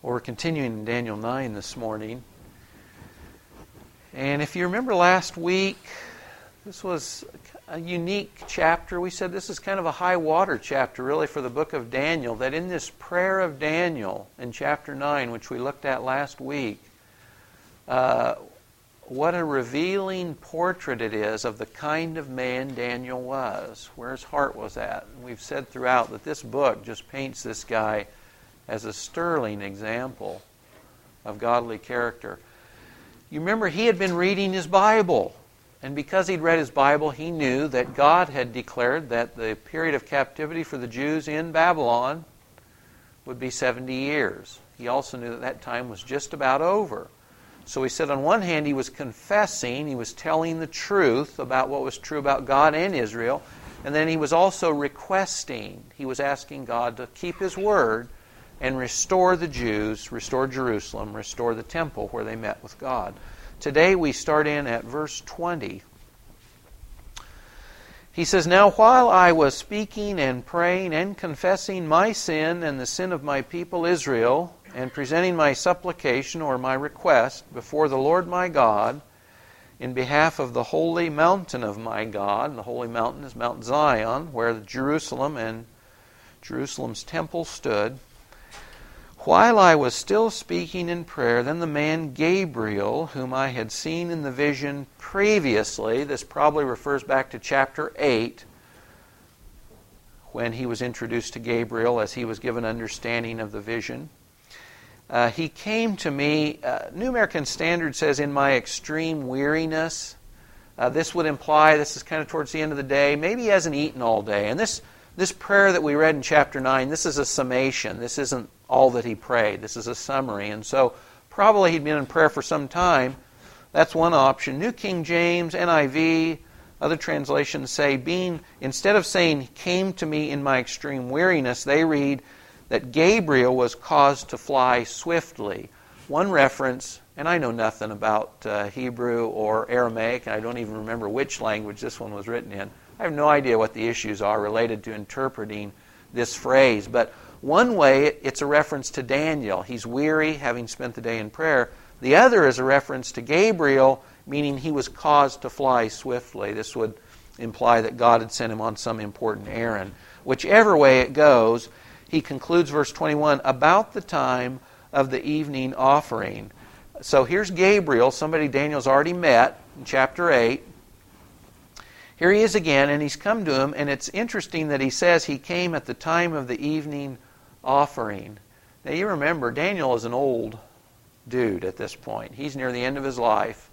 Well, we're continuing in Daniel 9 this morning. And if you remember last week, this was a unique chapter. We said this is kind of a high water chapter, really, for the book of Daniel. That in this prayer of Daniel in chapter 9, which we looked at last week, what a revealing portrait it is of the kind of man Daniel was, where his heart was at. And we've said throughout that this book just paints this guy as a sterling example of godly character. You remember he had been reading his Bible. And because he'd read his Bible, he knew that God had declared that the period of captivity for the Jews in Babylon would be 70 years. He also knew that that time was just about over. So he said on one hand he was confessing, he was telling the truth about what was true about God and Israel. And then he was also requesting, he was asking God to keep his word and restore the Jews, restore Jerusalem, restore the temple where they met with God. Today we start in at verse 20. He says, "Now while I was speaking and praying and confessing my sin and the sin of my people Israel, and presenting my supplication or my request before the Lord my God in behalf of the holy mountain of my God," and the holy mountain is Mount Zion, where Jerusalem and Jerusalem's temple stood, "while I was still speaking in prayer, then the man Gabriel, whom I had seen in the vision previously," this probably refers back to chapter 8, when he was introduced to Gabriel as he was given understanding of the vision, "he came to me," New American Standard says, "in my extreme weariness." This would imply, this is kind of towards the end of the day, maybe he hasn't eaten all day. And this prayer that we read in chapter 9, this is a summation. This isn't all that he prayed. This is a summary. And so probably he'd been in prayer for some time. That's one option. New King James, NIV, other translations say, instead of saying, "came to me in my extreme weariness," they read that Gabriel was caused to fly swiftly. One reference, and I know nothing about Hebrew or Aramaic, and I don't even remember which language this one was written in. I have no idea what the issues are related to interpreting this phrase, but one way it's a reference to Daniel. He's weary, having spent the day in prayer. The other is a reference to Gabriel, meaning he was caused to fly swiftly. This would imply that God had sent him on some important errand. Whichever way it goes, he concludes verse 21, "about the time of the evening offering." So here's Gabriel, somebody Daniel's already met in chapter 8. Here he is again, and he's come to him, and it's interesting that he says he came at the time of the evening offering. Now you remember, Daniel is an old dude at this point. He's near the end of his life,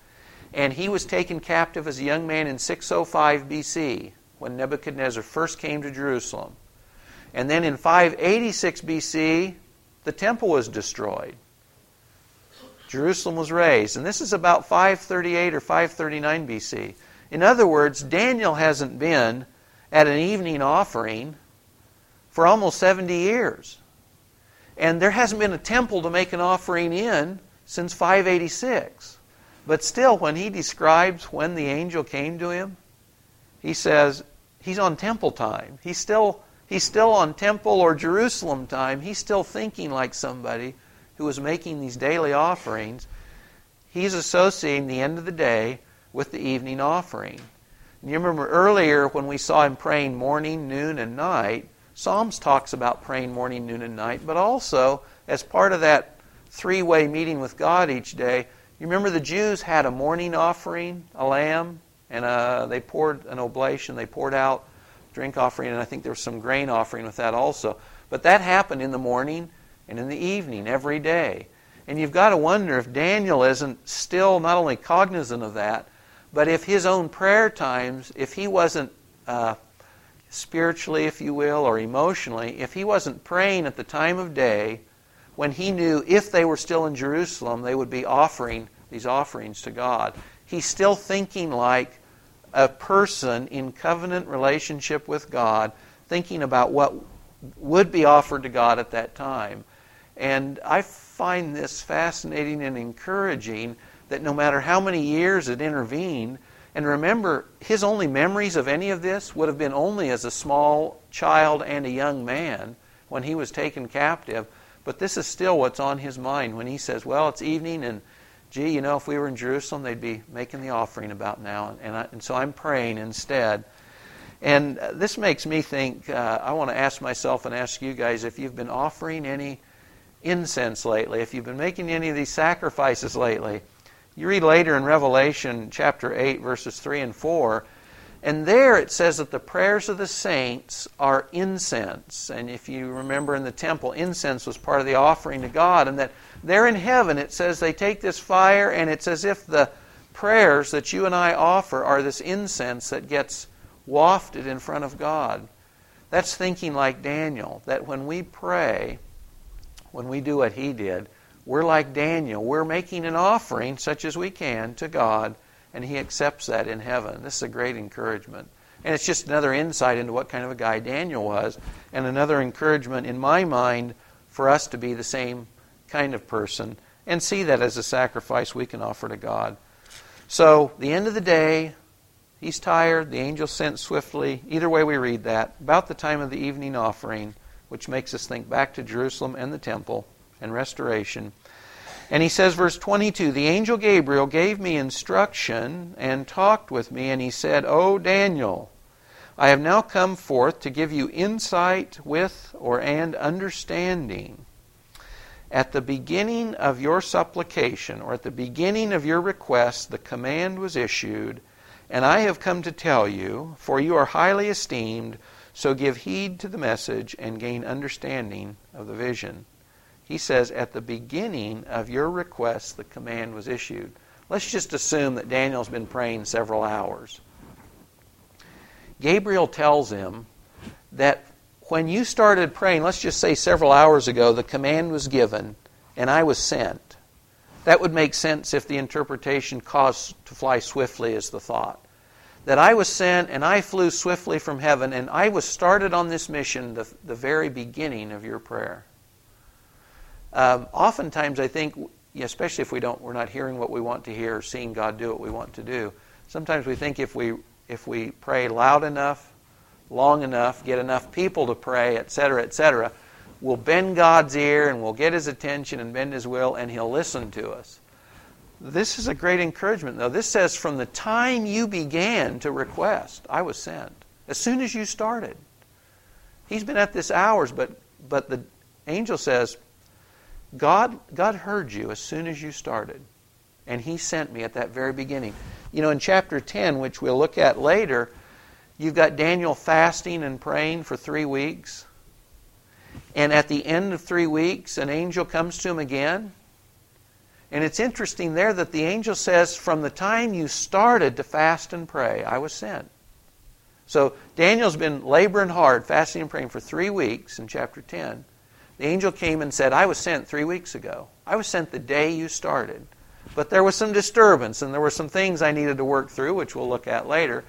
and he was taken captive as a young man in 605 BC when Nebuchadnezzar first came to Jerusalem. And then in 586 BC, the temple was destroyed. Jerusalem was razed. And this is about 538 or 539 BC. In other words, Daniel hasn't been at an evening offering for almost 70 years. And there hasn't been a temple to make an offering in since 586. But still, when he describes when the angel came to him, he says he's on temple time. He's still on temple or Jerusalem time. He's still thinking like somebody who was making these daily offerings. He's associating the end of the day with the evening offering. And you remember earlier when we saw him praying morning, noon, and night, Psalms talks about praying morning, noon, and night, but also as part of that three-way meeting with God each day, you remember the Jews had a morning offering, a lamb, and they poured an oblation, they poured out drink offering, and I think there was some grain offering with that also. But that happened in the morning and in the evening every day. And you've got to wonder if Daniel isn't still not only cognizant of that, but if his own prayer times, if he wasn't spiritually, if you will, or emotionally, if he wasn't praying at the time of day when he knew if they were still in Jerusalem, they would be offering these offerings to God. He's still thinking like a person in covenant relationship with God, thinking about what would be offered to God at that time. And I find this fascinating and encouraging that no matter how many years it intervened, and remember, his only memories of any of this would have been only as a small child and a young man when he was taken captive. But this is still what's on his mind when he says, well, it's evening, and gee, you know, if we were in Jerusalem, they'd be making the offering about now. And so I'm praying instead. And this makes me think, I want to ask myself and ask you guys, if you've been offering any incense lately, if you've been making any of these sacrifices lately. You read later in Revelation chapter 8, verses 3 and 4, and there it says that the prayers of the saints are incense. And if you remember in the temple, incense was part of the offering to God. And that there in heaven, it says they take this fire, and it's as if the prayers that you and I offer are this incense that gets wafted in front of God. That's thinking like Daniel, that when we pray, when we do what he did, we're like Daniel. We're making an offering, such as we can, to God, and he accepts that in heaven. This is a great encouragement. And it's just another insight into what kind of a guy Daniel was, and another encouragement in my mind for us to be the same kind of person and see that as a sacrifice we can offer to God. So, the end of the day, he's tired, the angel sent swiftly. Either way we read that, about the time of the evening offering, which makes us think back to Jerusalem and the temple and restoration. And he says, verse 22, the angel Gabriel gave me instruction and talked with me, and he said, O Daniel, I have now come forth to give you insight with or and understanding. At the beginning of your supplication, or at the beginning of your request, the command was issued, and I have come to tell you, for you are highly esteemed, so give heed to the message and gain understanding of the vision. He says, at the beginning of your request, the command was issued. Let's just assume that Daniel's been praying several hours. Gabriel tells him that when you started praying, let's just say several hours ago, the command was given and I was sent. That would make sense if the interpretation "cause to fly swiftly" is the thought. That I was sent and I flew swiftly from heaven, and I was started on this mission the very beginning of your prayer. Oftentimes I think, especially if we're not hearing what we want to hear or seeing God do what we want to do, sometimes we think if we pray loud enough, long enough, get enough people to pray, et cetera, we'll bend God's ear and we'll get his attention and bend his will, and he'll listen to us. This is a great encouragement, though. This says, from the time you began to request, I was sent. As soon as you started. He's been at this hours, but the angel says, God heard you as soon as you started, and he sent me at that very beginning. You know, in chapter 10, which we'll look at later, you've got Daniel fasting and praying for 3 weeks. And at the end of 3 weeks, an angel comes to him again. And it's interesting there that the angel says, from the time you started to fast and pray, I was sent. So Daniel's been laboring hard, fasting and praying for 3 weeks in chapter 10. The angel came and said, I was sent 3 weeks ago. I was sent the day you started. But there was some disturbance, and there were some things I needed to work through, which we'll look at later.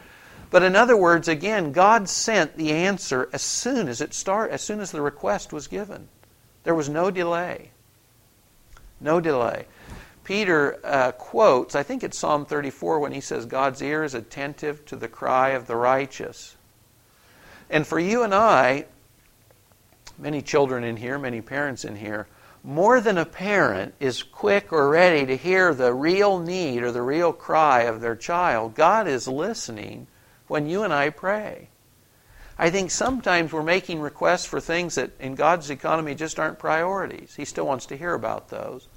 But in other words, again, God sent the answer as soon as it started, as soon as the request was given. There was no delay. No delay. Peter quotes, I think it's Psalm 34, when he says, God's ear is attentive to the cry of the righteous. And for you and I, many children in here, many parents in here, more than a parent is quick or ready to hear the real need or the real cry of their child, God is listening when you and I pray. I think sometimes we're making requests for things that in God's economy just aren't priorities. He still wants to hear about those.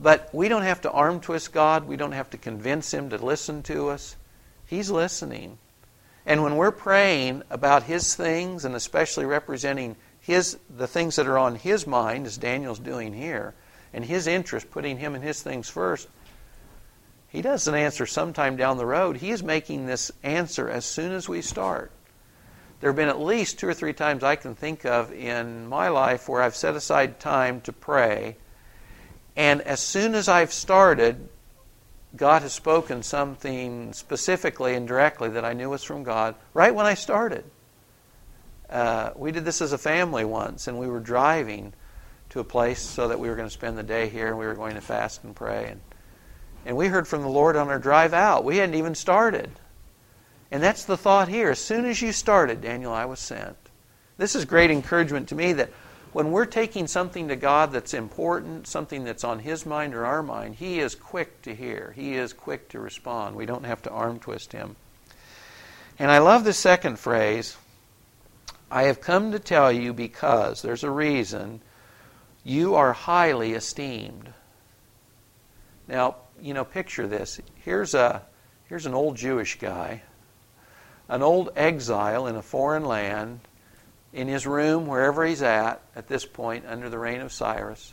But we don't have to arm twist God. We don't have to convince him to listen to us. He's listening. And when we're praying about his things, and especially representing the things that are on his mind, as Daniel's doing here, and his interest, putting him and his things first, he doesn't answer sometime down the road. He is making this answer as soon as we start. There have been at least 2 or 3 times I can think of in my life where I've set aside time to pray, and as soon as I've started, God has spoken something specifically and directly that I knew was from God right when I started. We did this as a family once, and we were driving to a place so that we were going to spend the day here, and we were going to fast and pray. And we heard from the Lord on our drive out. We hadn't even started. And that's the thought here. As soon as you started, Daniel, I was sent. This is great encouragement to me that When we're taking something to God that's important, something that's on His mind or our mind, He is quick to hear. He is quick to respond. We don't have to arm twist Him. And I love the second phrase, I have come to tell you because, there's a reason, you are highly esteemed. Now, you know, picture this. Here's an old Jewish guy, an old exile in a foreign land, in his room, wherever he's at this point, under the reign of Cyrus.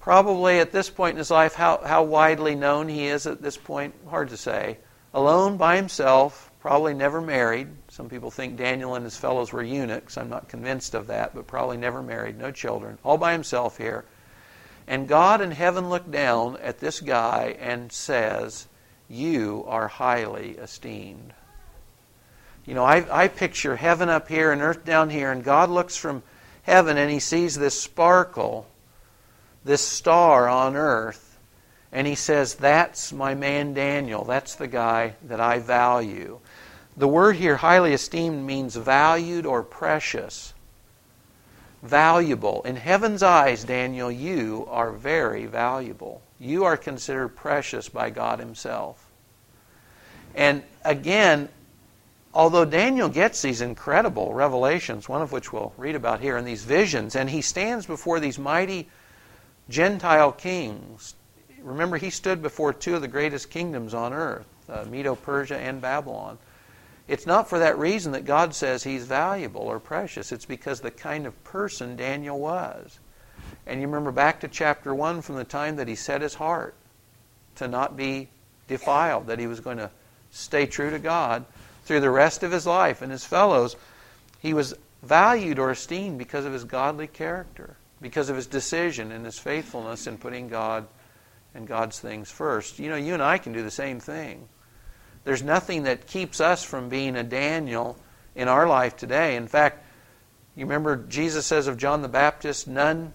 Probably at this point in his life, how widely known he is at this point, hard to say. Alone by himself, probably never married. Some people think Daniel and his fellows were eunuchs. I'm not convinced of that, but probably never married, no children. All by himself here. And God in heaven looked down at this guy and says, you are highly esteemed. You know, I picture heaven up here and earth down here, and God looks from heaven and He sees this sparkle, this star on earth, and He says, that's my man Daniel. That's the guy that I value. The word here, highly esteemed, means valued or precious, valuable. In heaven's eyes, Daniel, you are very valuable. You are considered precious by God Himself. And again, although Daniel gets these incredible revelations, one of which we'll read about here in these visions, and he stands before these mighty Gentile kings. Remember, he stood before two of the greatest kingdoms on earth, Medo-Persia and Babylon. It's not for that reason that God says he's valuable or precious. It's because the kind of person Daniel was. And you remember back to chapter 1, from the time that he set his heart to not be defiled, that he was going to stay true to God, through the rest of his life and his fellows, he was valued or esteemed because of his godly character, because of his decision and his faithfulness in putting God and God's things first. You know, you and I can do the same thing. There's nothing that keeps us from being a Daniel in our life today. In fact, you remember Jesus says of John the Baptist, no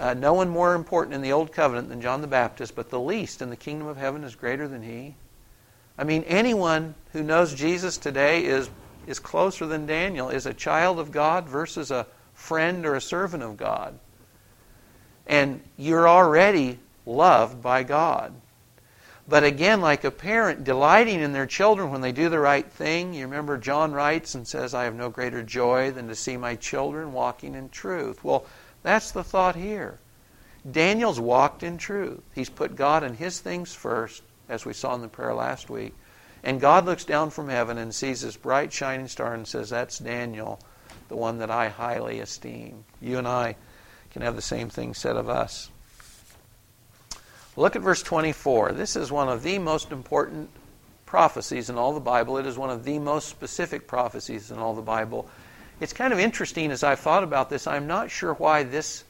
one more important in the Old Covenant than John the Baptist, but the least in the kingdom of heaven is greater than he. I mean, anyone who knows Jesus today is closer than Daniel, is a child of God versus a friend or a servant of God. And you're already loved by God. But again, like a parent delighting in their children when they do the right thing, you remember John writes and says, I have no greater joy than to see my children walking in truth. Well, that's the thought here. Daniel's walked in truth. He's put God and his things first, as we saw in the prayer last week. And God looks down from heaven and sees this bright shining star and says, that's Daniel, the one that I highly esteem. You and I can have the same thing said of us. Look at verse 24. This is one of the most important prophecies in all the Bible. It is one of the most specific prophecies in all the Bible. It's kind of interesting as I've thought about this. I'm not sure why this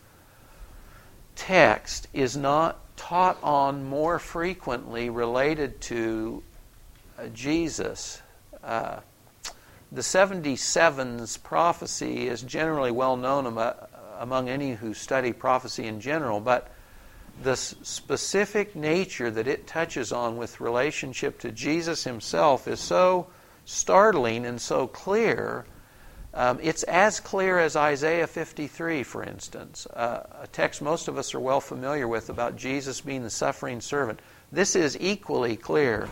text is not taught on more frequently related to Jesus. The 77s prophecy is generally well known among any who study prophecy in general, but the specific nature that it touches on with relationship to Jesus himself is so startling and so clear. It's as clear as Isaiah 53, for instance, a text most of us are well familiar with about Jesus being the suffering servant. This is equally clear.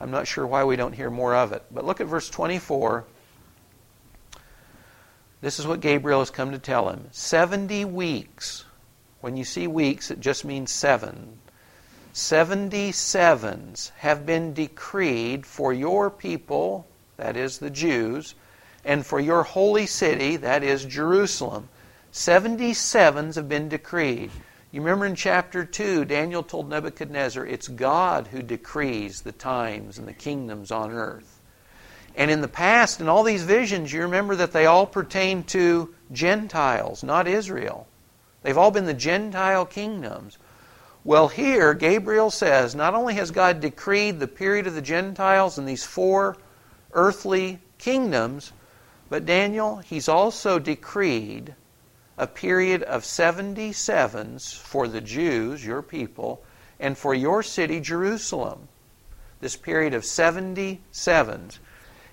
I'm not sure why we don't hear more of it. But look at verse 24. This is what Gabriel has come to tell him. 70 weeks. When you see weeks, it just means 7. 77s have been decreed for your people, that is the Jews, and for your holy city, that is Jerusalem. 77s have been decreed. You remember in chapter 2, Daniel told Nebuchadnezzar, it's God who decrees the times and the kingdoms on earth. And in the past, in all these visions, you remember that they all pertain to Gentiles, not Israel. They've all been the Gentile kingdoms. Well, here, Gabriel says, not only has God decreed the period of the Gentiles in these 4 earthly kingdoms, but Daniel, he's also decreed a period of 77s for the Jews, your people, and for your city, Jerusalem. This period of 77s.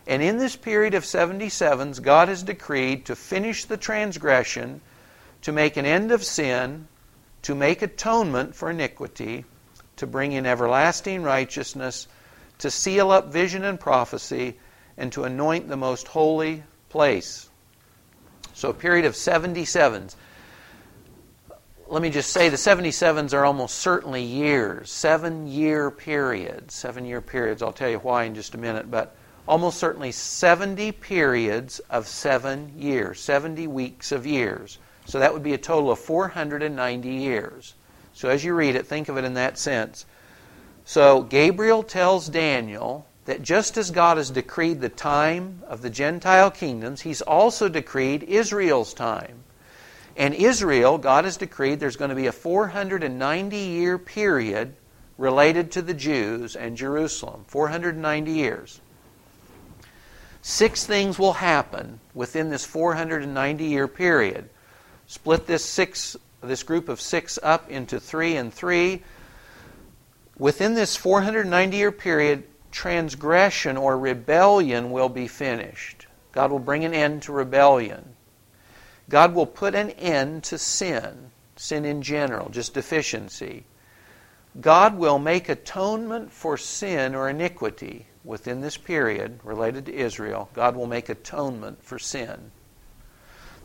And in this period of 77s, God has decreed to finish the transgression to make an end of sin, to make atonement for iniquity, to bring in everlasting righteousness, to seal up vision and prophecy, and to anoint the most holy place. So a period of 77s. Let me just say the 77s are almost certainly years, 7-year periods. 7-year periods, I'll tell you why in just a minute, but almost certainly 70 periods of 7 years, 70 weeks of years. So that would be a total of 490 years. So as you read it, think of it in that sense. So Gabriel tells Daniel that just as God has decreed the time of the Gentile kingdoms, He's also decreed Israel's time. And Israel, God has decreed there's going to be a 490-year period related to the Jews and Jerusalem. 490 years. 6 things will happen within this 490-year period. Split this group of 6 up into 3 and 3. Within this 490-year period, transgression or rebellion will be finished. God will bring an end to rebellion. God will put an end to sin, sin in general, just deficiency. God will make atonement for sin or iniquity within this period related to Israel. God will make atonement for sin.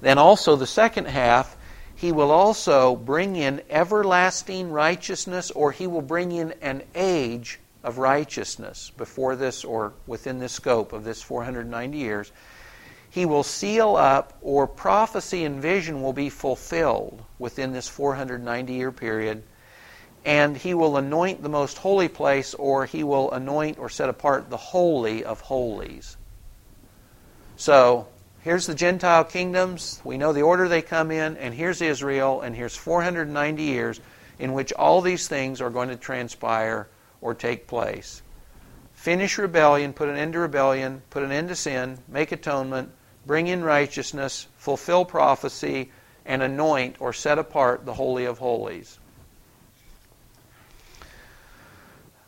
Then also the second half, He will also bring in everlasting righteousness, or He will bring in an age of righteousness before this or within the scope of this 490 years. He will seal up, or prophecy and vision will be fulfilled within this 490-year period. And He will anoint the most holy place, or He will anoint or set apart the holy of holies. So, here's the Gentile kingdoms. We know the order they come in. And here's Israel. And here's 490 years in which all these things are going to transpire or take place. Finish rebellion, put an end to rebellion, put an end to sin, make atonement, bring in righteousness, fulfill prophecy, and anoint or set apart the Holy of Holies.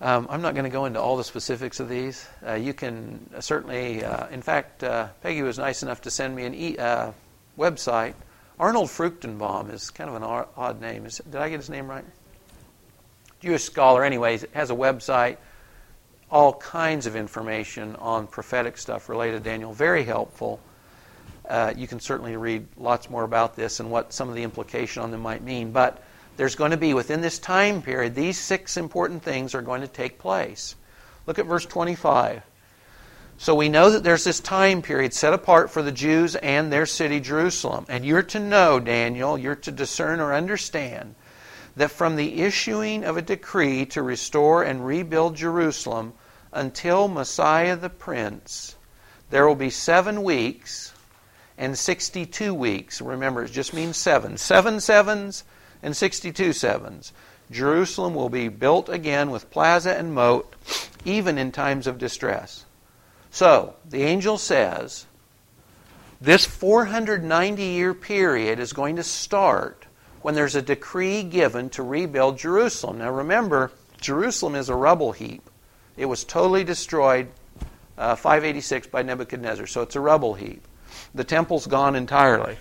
I'm not going to go into all the specifics of these. You can certainly, in fact, Peggy was nice enough to send me an website. Arnold Fruchtenbaum is kind of an odd name. Did I get his name right? Jewish scholar, anyways, has a website. All kinds of information on prophetic stuff related to Daniel. Very helpful. You can certainly read lots more about this and what some of the implication on them might mean. But there's going to be, within this time period, these 6 important things are going to take place. Look at verse 25. So we know that there's this time period set apart for the Jews and their city, Jerusalem. And you're to know, Daniel, you're to discern or understand that from the issuing of a decree to restore and rebuild Jerusalem until Messiah the Prince, there will be 7 weeks and 62 weeks. Remember, it just means 7. 7 sevens and 62 sevens. Jerusalem will be built again with plaza and moat, even in times of distress. So, the angel says, this 490-year period is going to start when there's a decree given to rebuild Jerusalem. Now remember, Jerusalem is a rubble heap. It was totally destroyed 586 by Nebuchadnezzar, so it's a rubble heap. The temple's gone entirely.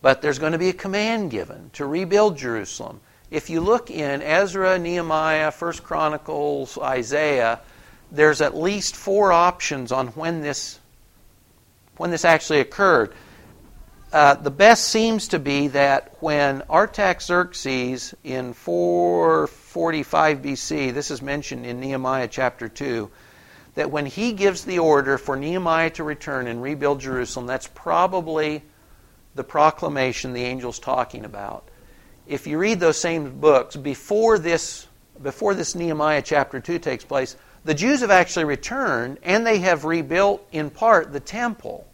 But there's going to be a command given to rebuild Jerusalem. If you look in Ezra, Nehemiah, 1 Chronicles, Isaiah, there's at least 4 options on when this actually occurred. The best seems to be that when Artaxerxes in 445 BC, this is mentioned in Nehemiah chapter 2, that when he gives the order for Nehemiah to return and rebuild Jerusalem, that's probably the proclamation the angel's talking about. If you read those same books, before this Nehemiah chapter 2 takes place, the Jews have actually returned and they have rebuilt in part the temple.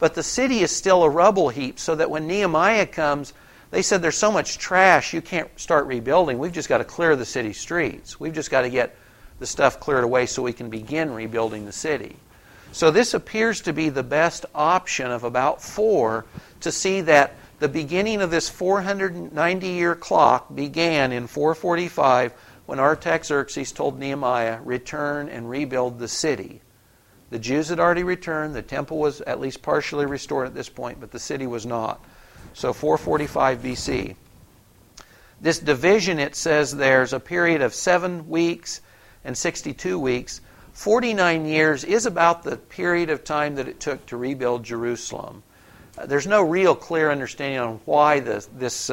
But the city is still a rubble heap, so that when Nehemiah comes, they said there's so much trash you can't start rebuilding. We've just got to clear the city streets. We've just got to get the stuff cleared away so we can begin rebuilding the city. So this appears to be the best option of about 4 to see that the beginning of this 490-year clock began in 445 when Artaxerxes told Nehemiah, return and rebuild the city. The Jews had already returned. The temple was at least partially restored at this point, but the city was not. So 445 BC. This division, it says there's a period of 7 weeks and 62 weeks. 49 years is about the period of time that it took to rebuild Jerusalem. There's no real clear understanding on why this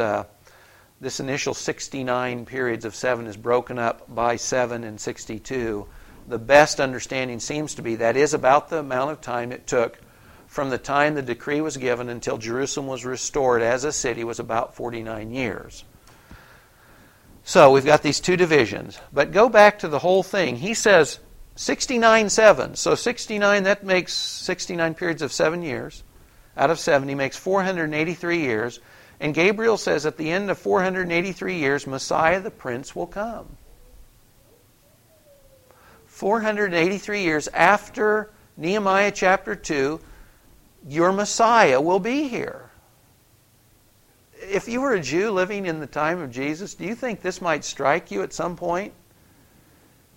initial 69 periods of 7 is broken up by 7 and 62. The best understanding seems to be that is about the amount of time it took from the time the decree was given until Jerusalem was restored as a city, was about 49 years. So we've got these two divisions. But go back to the whole thing. He says 69-7. So 69, that makes 69 periods of 7 years. Out of 70 makes 483 years. And Gabriel says at the end of 483 years, Messiah the Prince will come. 483 years after Nehemiah chapter 2, your Messiah will be here. If you were a Jew living in the time of Jesus, do you think this might strike you at some point?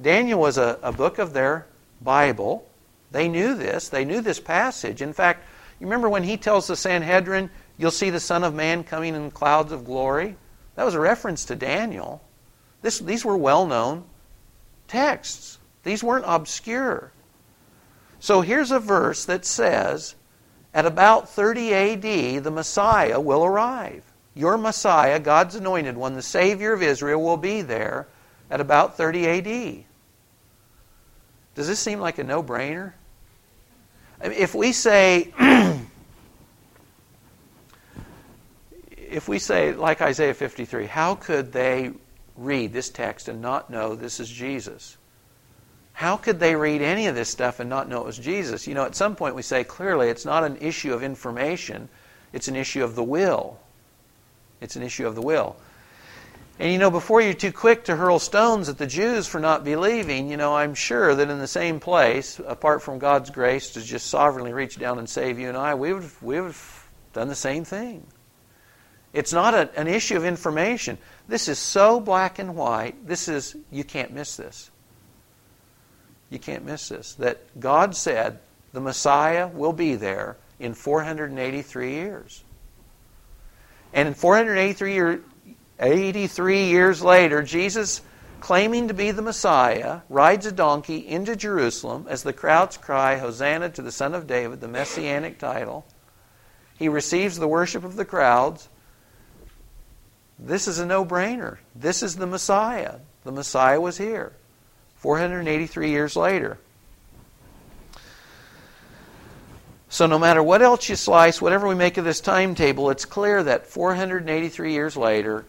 Daniel was a book of their Bible. They knew this. They knew this passage. In fact, you remember when he tells the Sanhedrin, you'll see the Son of Man coming in clouds of glory? That was a reference to Daniel. These were well-known texts. These weren't obscure. So here's a verse that says, at about 30 A.D., the Messiah will arrive. Your Messiah, God's anointed one, the Savior of Israel, will be there at about 30 A.D. Does this seem like a no-brainer? If we say, like Isaiah 53, how could they read this text and not know this is Jesus? How could they read any of this stuff and not know it was Jesus? You know, at some point we say, clearly, it's not an issue of information. It's an issue of the will. It's an issue of the will. And you know, before you're too quick to hurl stones at the Jews for not believing, you know, I'm sure that in the same place, apart from God's grace to just sovereignly reach down and save you and I, we would have done the same thing. It's not an issue of information. This is so black and white. You can't miss this. You can't miss this. That God said the Messiah will be there in 483 years. And in 83 years later, Jesus, claiming to be the Messiah, rides a donkey into Jerusalem as the crowds cry, Hosanna to the Son of David, the Messianic title. He receives the worship of the crowds. This is a no-brainer. This is the Messiah. The Messiah was here 483 years later. So no matter what else you slice, whatever we make of this timetable, it's clear that 483 years later,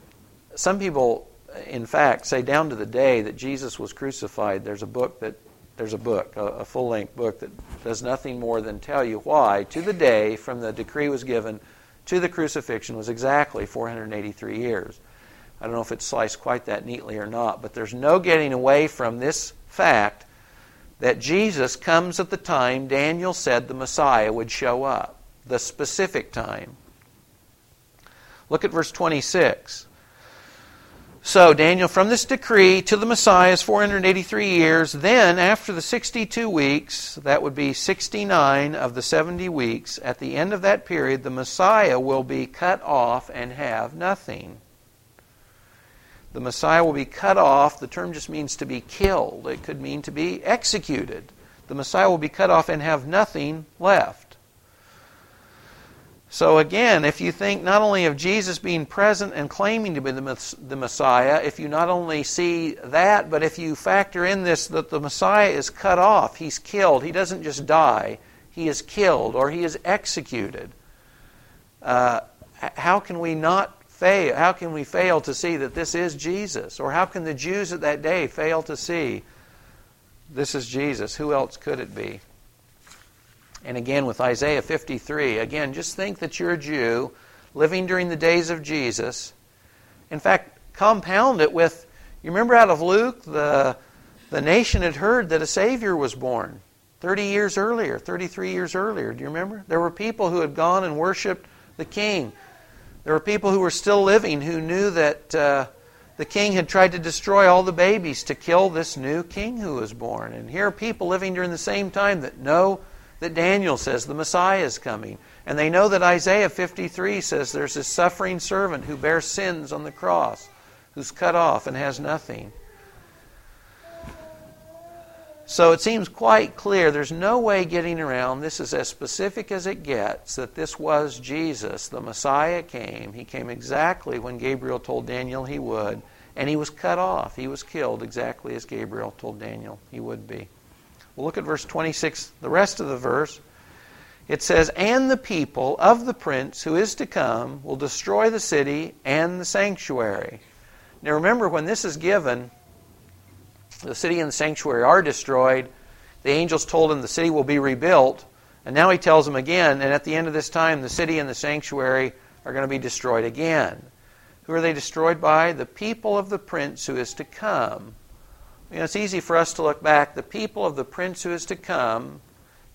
some people, in fact, say down to the day that Jesus was crucified, there's a full-length book that does nothing more than tell you why, to the day from the decree was given to the crucifixion was exactly 483 years. I don't know if it's sliced quite that neatly or not, but there's no getting away from this fact that Jesus comes at the time Daniel said the Messiah would show up, the specific time. Look at verse 26. So Daniel, from this decree to the Messiah is 483 years. Then after the 62 weeks, that would be 69 of the 70 weeks, at the end of that period, the Messiah will be cut off and have nothing. The Messiah will be cut off. The term just means to be killed. It could mean to be executed. The Messiah will be cut off and have nothing left. So again, if you think not only of Jesus being present and claiming to be the Messiah, if you not only see that, but if you factor in this, that the Messiah is cut off, he's killed. He doesn't just die. He is killed or he is executed. How can we fail to see that this is Jesus? Or how can the Jews at that day fail to see this is Jesus? Who else could it be? And again, with Isaiah 53, again, just think that you're a Jew living during the days of Jesus. In fact, compound it with, you remember out of Luke, the nation had heard that a Savior was born 33 years earlier. Do you remember? There were people who had gone and worshipped the king. There were people who were still living who knew that the king had tried to destroy all the babies to kill this new king who was born. And here are people living during the same time that know that Daniel says the Messiah is coming. And they know that Isaiah 53 says there's this suffering servant who bears sins on the cross, who's cut off and has nothing. So it seems quite clear, there's no way getting around, this is as specific as it gets, that this was Jesus, the Messiah came. He came exactly when Gabriel told Daniel he would, and he was cut off. He was killed exactly as Gabriel told Daniel he would be. Well, look at verse 26, the rest of the verse. It says, "And the people of the prince who is to come will destroy the city and the sanctuary." Now remember, when this is given, the city and the sanctuary are destroyed. The angels told him the city will be rebuilt. And now he tells them again, and at the end of this time, the city and the sanctuary are going to be destroyed again. Who are they destroyed by? The people of the prince who is to come. You know, it's easy for us to look back. The people of the prince who is to come,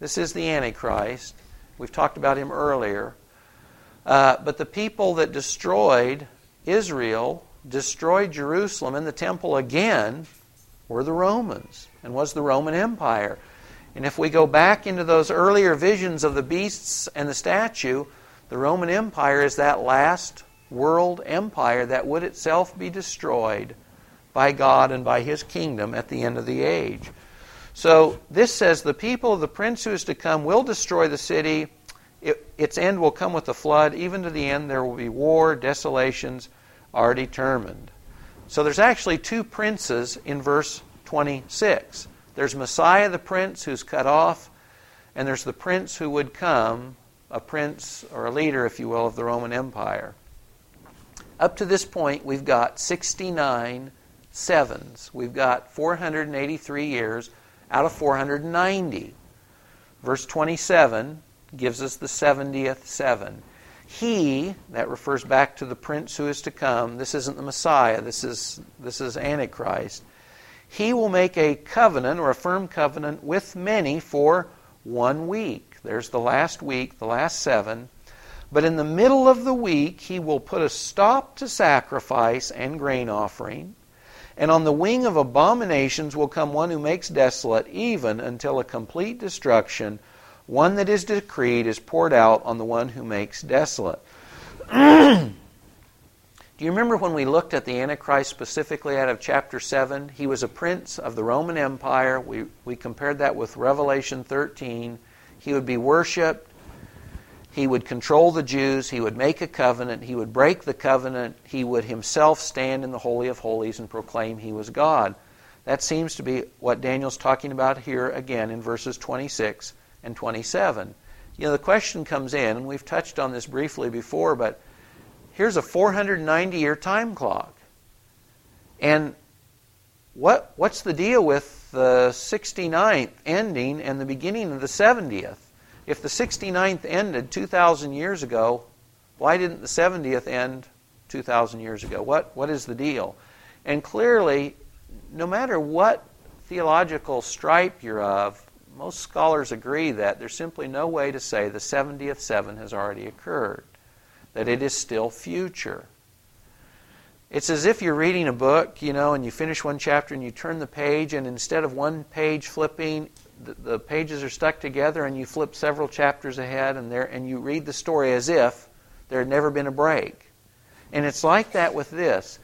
this is the Antichrist. We've talked about him earlier. But the people that destroyed Israel, destroyed Jerusalem and the temple again, were the Romans, and was the Roman Empire. And if we go back into those earlier visions of the beasts and the statue, the Roman Empire is that last world empire that would itself be destroyed by God and by His kingdom at the end of the age. So this says, the people of the prince who is to come will destroy the city. Its end will come with a flood. Even to the end there will be war, desolations are determined. So there's actually two princes in verse 26. There's Messiah the prince who's cut off, and there's the prince who would come, a prince or a leader, if you will, of the Roman Empire. Up to this point, we've got 69 sevens. We've got 483 years out of 490. Verse 27 gives us the 70th seven. He, that refers back to the prince who is to come. This isn't the Messiah. This is Antichrist. He will make a covenant or a firm covenant with many for 1 week. There's the last week, the last seven. But in the middle of the week, he will put a stop to sacrifice and grain offering. And on the wing of abominations will come one who makes desolate, even until a complete destruction, one that is decreed, is poured out on the one who makes desolate. Do you remember when we looked at the Antichrist specifically out of chapter 7? He was a prince of the Roman Empire. We compared that with Revelation 13. He would be worshipped. He would control the Jews. He would make a covenant. He would break the covenant. He would himself stand in the Holy of Holies and proclaim he was God. That seems to be what Daniel's talking about here again in verses 26 and 27. You know, the question comes in, and we've touched on this briefly before, but here's a 490-year time clock. And what's the deal with the 69th ending and the beginning of the 70th? If the 69th ended 2,000 years ago, why didn't the 70th end 2,000 years ago? What is the deal? And clearly, no matter what theological stripe you're of, most scholars agree that there's simply no way to say the 70th seven has already occurred, that it is still future. It's as if you're reading a book, you know, and you finish one chapter and you turn the page, and instead of one page flipping, the pages are stuck together, and you flip several chapters ahead, and you read the story as if there had never been a break. And it's like that with this.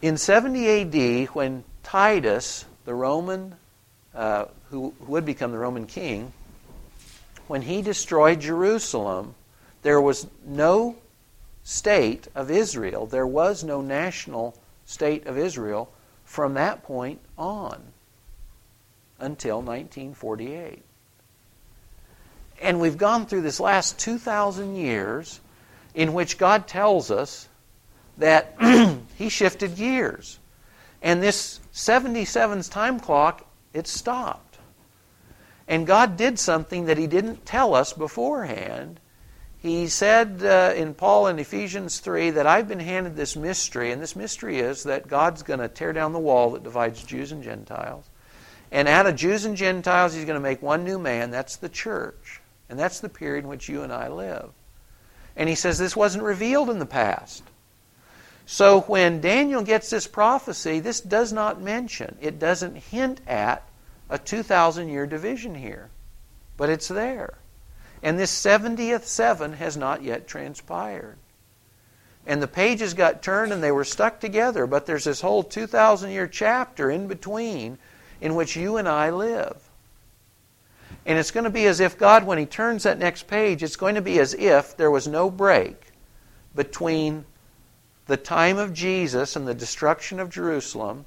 In 70 AD, when Titus, the Roman who would become the Roman king, when he destroyed Jerusalem, there was no state of Israel. There was no national state of Israel from that point on until 1948. And we've gone through this last 2,000 years in which God tells us that He shifted gears. And this 77th time clock, it stopped. And God did something that He didn't tell us beforehand. He said in Paul in Ephesians 3 that I've been handed this mystery, and this mystery is that God's going to tear down the wall that divides Jews and Gentiles. And out of Jews and Gentiles, He's going to make one new man. That's the church. And that's the period in which you and I live. And He says this wasn't revealed in the past. So when Daniel gets this prophecy, this does not mention, it doesn't hint at a 2,000-year division here. But it's there. And this 70th seven has not yet transpired. And the pages got turned and they were stuck together, but there's this whole 2,000-year chapter in between in which you and I live. And it's going to be as if God, when He turns that next page, it's going to be as if there was no break between the time of Jesus and the destruction of Jerusalem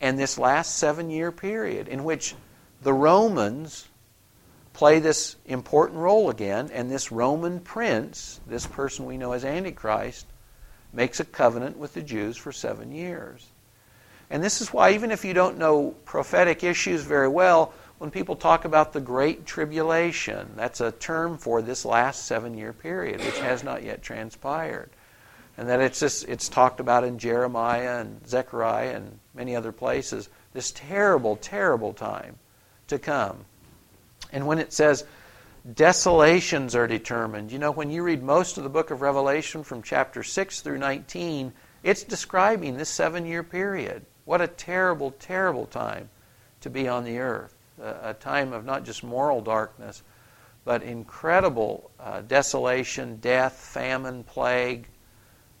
and this last 7-year period in which the Romans play this important role again, and this Roman prince, this person we know as Antichrist, makes a covenant with the Jews for 7 years. And this is why, even if you don't know prophetic issues very well, when people talk about the Great Tribulation, that's a term for this last 7-year period, which has not yet transpired. And that it's talked about in Jeremiah and Zechariah and many other places, this terrible, terrible time to come. And when it says desolations are determined, you know, when you read most of the book of Revelation from chapter 6 through 19, it's describing this 7-year period. What a terrible, terrible time to be on the earth. A time of not just moral darkness, but incredible desolation, death, famine, plague,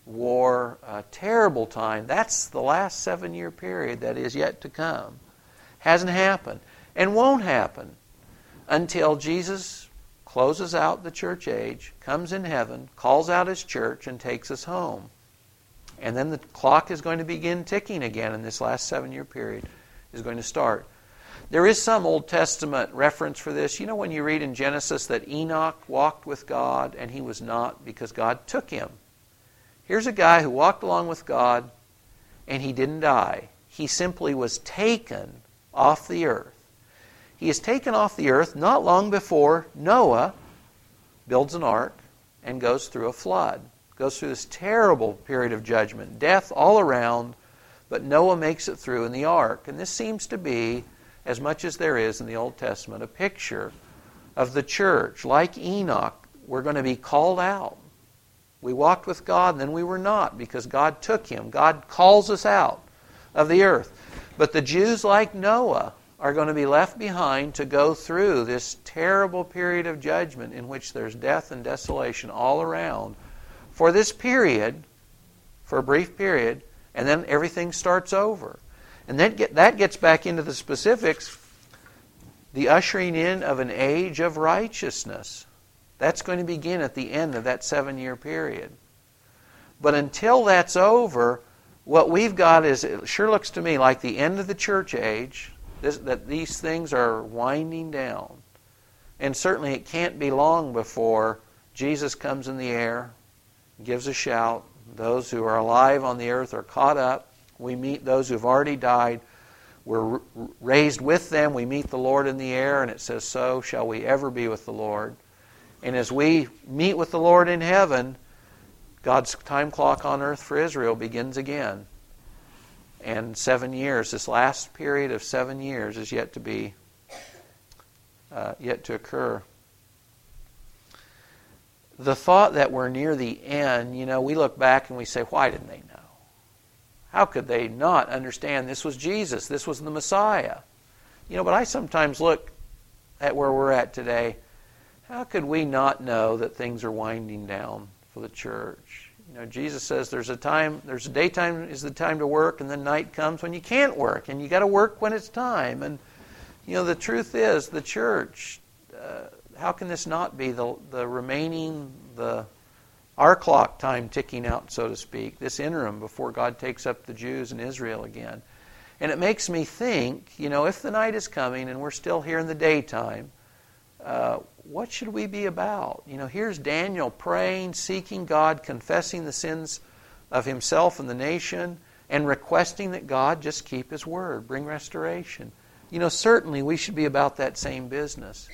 war, a terrible time. That's the last 7-year period that is yet to come. Hasn't happened and won't happen until Jesus closes out the church age, comes in heaven, calls out His church, and takes us home. And then the clock is going to begin ticking again, and this last 7-year period is going to start. There is some Old Testament reference for this. You know, when you read in Genesis that Enoch walked with God, and he was not, because God took him. Here's a guy who walked along with God, and he didn't die. He simply was taken off the earth. He is taken off the earth not long before Noah builds an ark and goes through a flood. Goes through this terrible period of judgment. Death all around, but Noah makes it through in the ark. And this seems to be, as much as there is in the Old Testament, a picture of the church. Like Enoch, we're going to be called out. We walked with God and then we were not because God took him. God calls us out of the earth. But the Jews, like Noah, are going to be left behind to go through this terrible period of judgment in which there's death and desolation all around for this period, for a brief period, and then everything starts over. And that gets back into the specifics, the ushering in of an age of righteousness. That's going to begin at the end of that 7-year period. But until that's over, what we've got is, it sure looks to me like the end of the church age, that these things are winding down. And certainly it can't be long before Jesus comes in the air, gives a shout. Those who are alive on the earth are caught up. We meet those who've already died. We're raised with them. We meet the Lord in the air, and it says, so shall we ever be with the Lord. And as we meet with the Lord in heaven, God's time clock on earth for Israel begins again. And 7 years, this last period of 7 years is yet to occur. The thought that we're near the end, you know, we look back and we say, why didn't they know? How could they not understand this was Jesus, this was the Messiah? You know, but I sometimes look at where we're at today. How could we not know that things are winding down for the church? You know, Jesus says there's a daytime is the time to work, and then night comes when you can't work, and you got to work when it's time. And, you know, the truth is, the church, how can this not be our clock time ticking out, so to speak, this interim before God takes up the Jews and Israel again? And it makes me think, you know, if the night is coming and we're still here in the daytime, what should we be about? You know, here's Daniel praying, seeking God, confessing the sins of himself and the nation, and requesting that God just keep His word, bring restoration. You know, certainly we should be about that same business.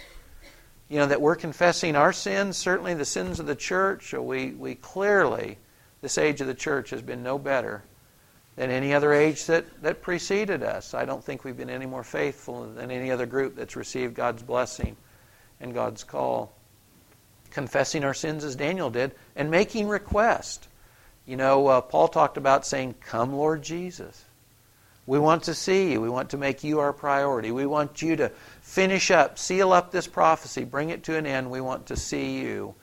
You know, that we're confessing our sins, certainly the sins of the church. We clearly, this age of the church has been no better than any other age that preceded us. I don't think we've been any more faithful than any other group that's received God's blessing and God's call, confessing our sins as Daniel did, and making request. You know, Paul talked about saying, come Lord Jesus. We want to see you. We want to make you our priority. We want you to finish up, seal up this prophecy, bring it to an end. We want to see you.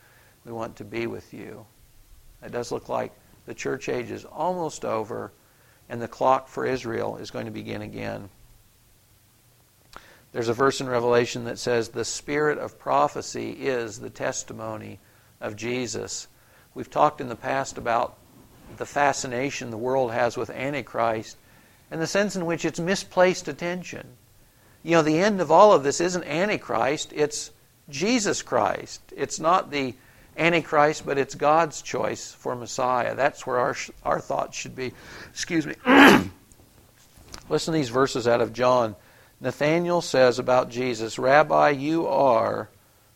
We want to be with you. It does look like the church age is almost over, and the clock for Israel is going to begin again. There's a verse in Revelation that says, the spirit of prophecy is the testimony of Jesus. We've talked in the past about the fascination the world has with Antichrist and the sense in which it's misplaced attention. You know, the end of all of this isn't Antichrist, it's Jesus Christ. It's not the Antichrist, but it's God's choice for Messiah. That's where our thoughts should be. Excuse me. Listen to these verses out of John. Nathaniel says about Jesus, Rabbi, you are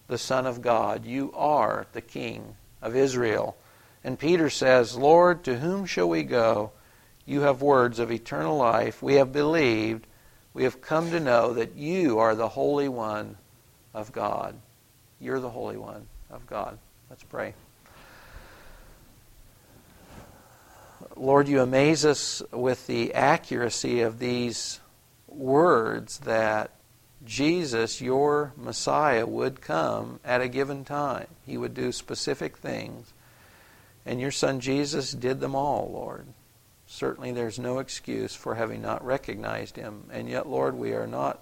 the Son of God. You are the King of Israel. And Peter says, Lord, to whom shall we go? You have words of eternal life. We have believed. We have come to know that you are the Holy One of God. You're the Holy One of God. Let's pray. Lord, you amaze us with the accuracy of these words that Jesus, your Messiah, would come at a given time. He would do specific things. And your Son Jesus did them all, Lord. Certainly there's no excuse for having not recognized him. And yet, Lord, we are not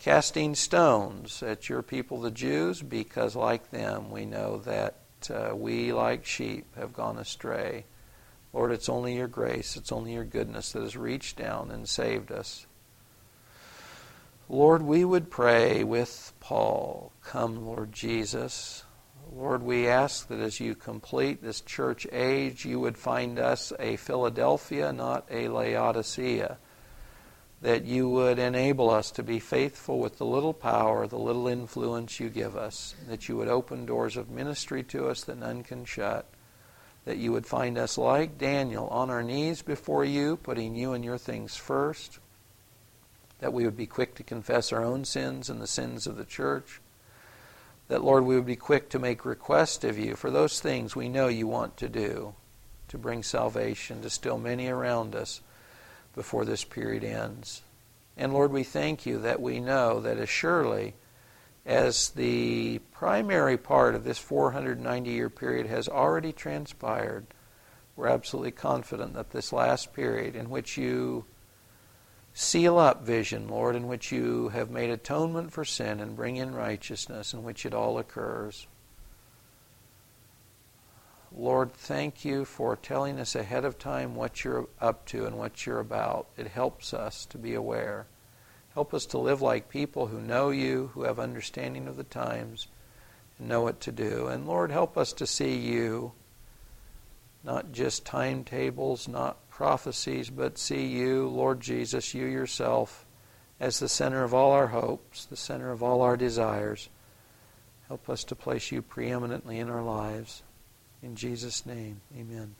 casting stones at your people, the Jews, because like them we know that we, like sheep, have gone astray. Lord, it's only your grace, it's only your goodness that has reached down and saved us. Lord, we would pray with Paul, come, Lord Jesus. Lord, we ask that as you complete this church age, you would find us a Philadelphia, not a Laodicea. That you would enable us to be faithful with the little power, the little influence you give us. That you would open doors of ministry to us that none can shut. That you would find us like Daniel, on our knees before you, putting you and your things first. That we would be quick to confess our own sins and the sins of the church. That, Lord, we would be quick to make request of you for those things we know you want to do to bring salvation to still many around us before this period ends. And, Lord, we thank you that we know that as surely as the primary part of this 490-year period has already transpired, we're absolutely confident that this last period in which you seal up vision, Lord, in which you have made atonement for sin and bring in righteousness, in which it all occurs. Lord, thank you for telling us ahead of time what you're up to and what you're about. It helps us to be aware. Help us to live like people who know you, who have understanding of the times, and know what to do. And Lord, help us to see you, not just timetables, not prophecies, but see you, Lord Jesus, you yourself, as the center of all our hopes, the center of all our desires. Help us to place you preeminently in our lives. In Jesus' name, amen.